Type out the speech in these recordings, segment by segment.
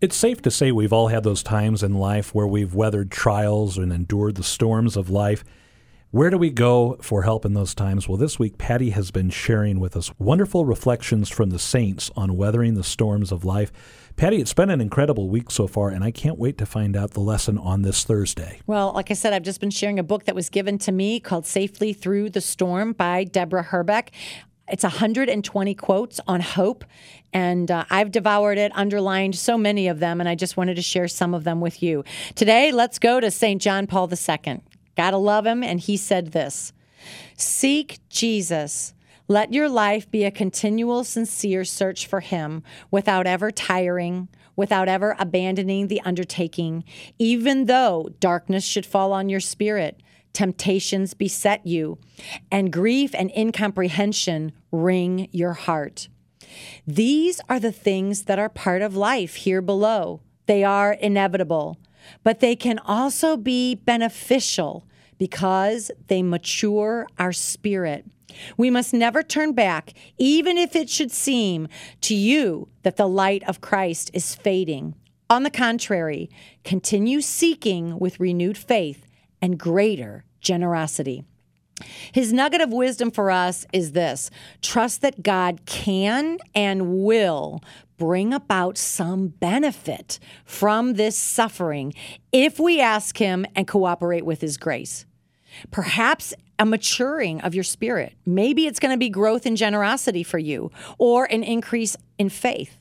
It's safe to say we've all had those times in life where we've weathered trials and endured the storms of life. Where do we go for help in those times? Well, this week, Patty has been sharing with us wonderful reflections from the saints on weathering the storms of life. Patty, it's been an incredible week so far, and I can't wait to find out the lesson on this Thursday. Well, like I said, I've just been sharing a book that was given to me called Safely Through the Storm by Deborah Herbeck. It's 120 quotes on hope, and I've devoured it, underlined so many of them, and I just wanted to share some of them with you. Today, let's go to St. John Paul II. Gotta love him, and he said this, "Seek Jesus. Let your life be a continual, sincere search for him without ever tiring, without ever abandoning the undertaking, even though darkness should fall on your spirit. Temptations beset you, and grief and incomprehension wring your heart. These are the things that are part of life here below. They are inevitable, but they can also be beneficial because they mature our spirit. We must never turn back, even if it should seem to you that the light of Christ is fading. On the contrary, continue seeking with renewed faith and greater generosity." His nugget of wisdom for us is this: trust that God can and will bring about some benefit from this suffering if we ask him and cooperate with his grace. Perhaps a maturing of your spirit. Maybe it's going to be growth in generosity for you or an increase in faith.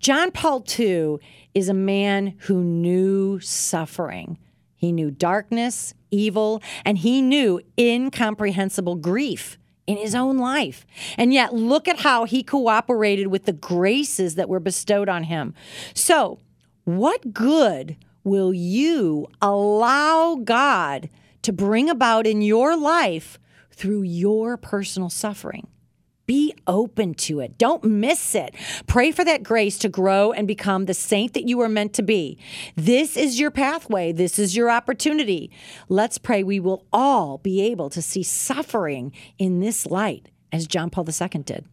John Paul II is a man who knew suffering. He knew darkness, evil, and he knew incomprehensible grief in his own life. And yet, look at how he cooperated with the graces that were bestowed on him. So, what good will you allow God to bring about in your life through your personal suffering? Be open to it. Don't miss it. Pray for that grace to grow and become the saint that you were meant to be. This is your pathway. This is your opportunity. Let's pray we will all be able to see suffering in this light, as John Paul II did.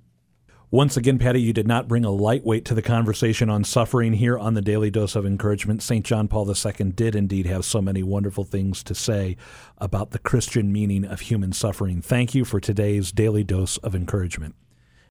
Once again, Patty, you did not bring a lightweight to the conversation on suffering here on the Daily Dose of Encouragement. St. John Paul II did indeed have so many wonderful things to say about the Christian meaning of human suffering. Thank you for today's Daily Dose of Encouragement.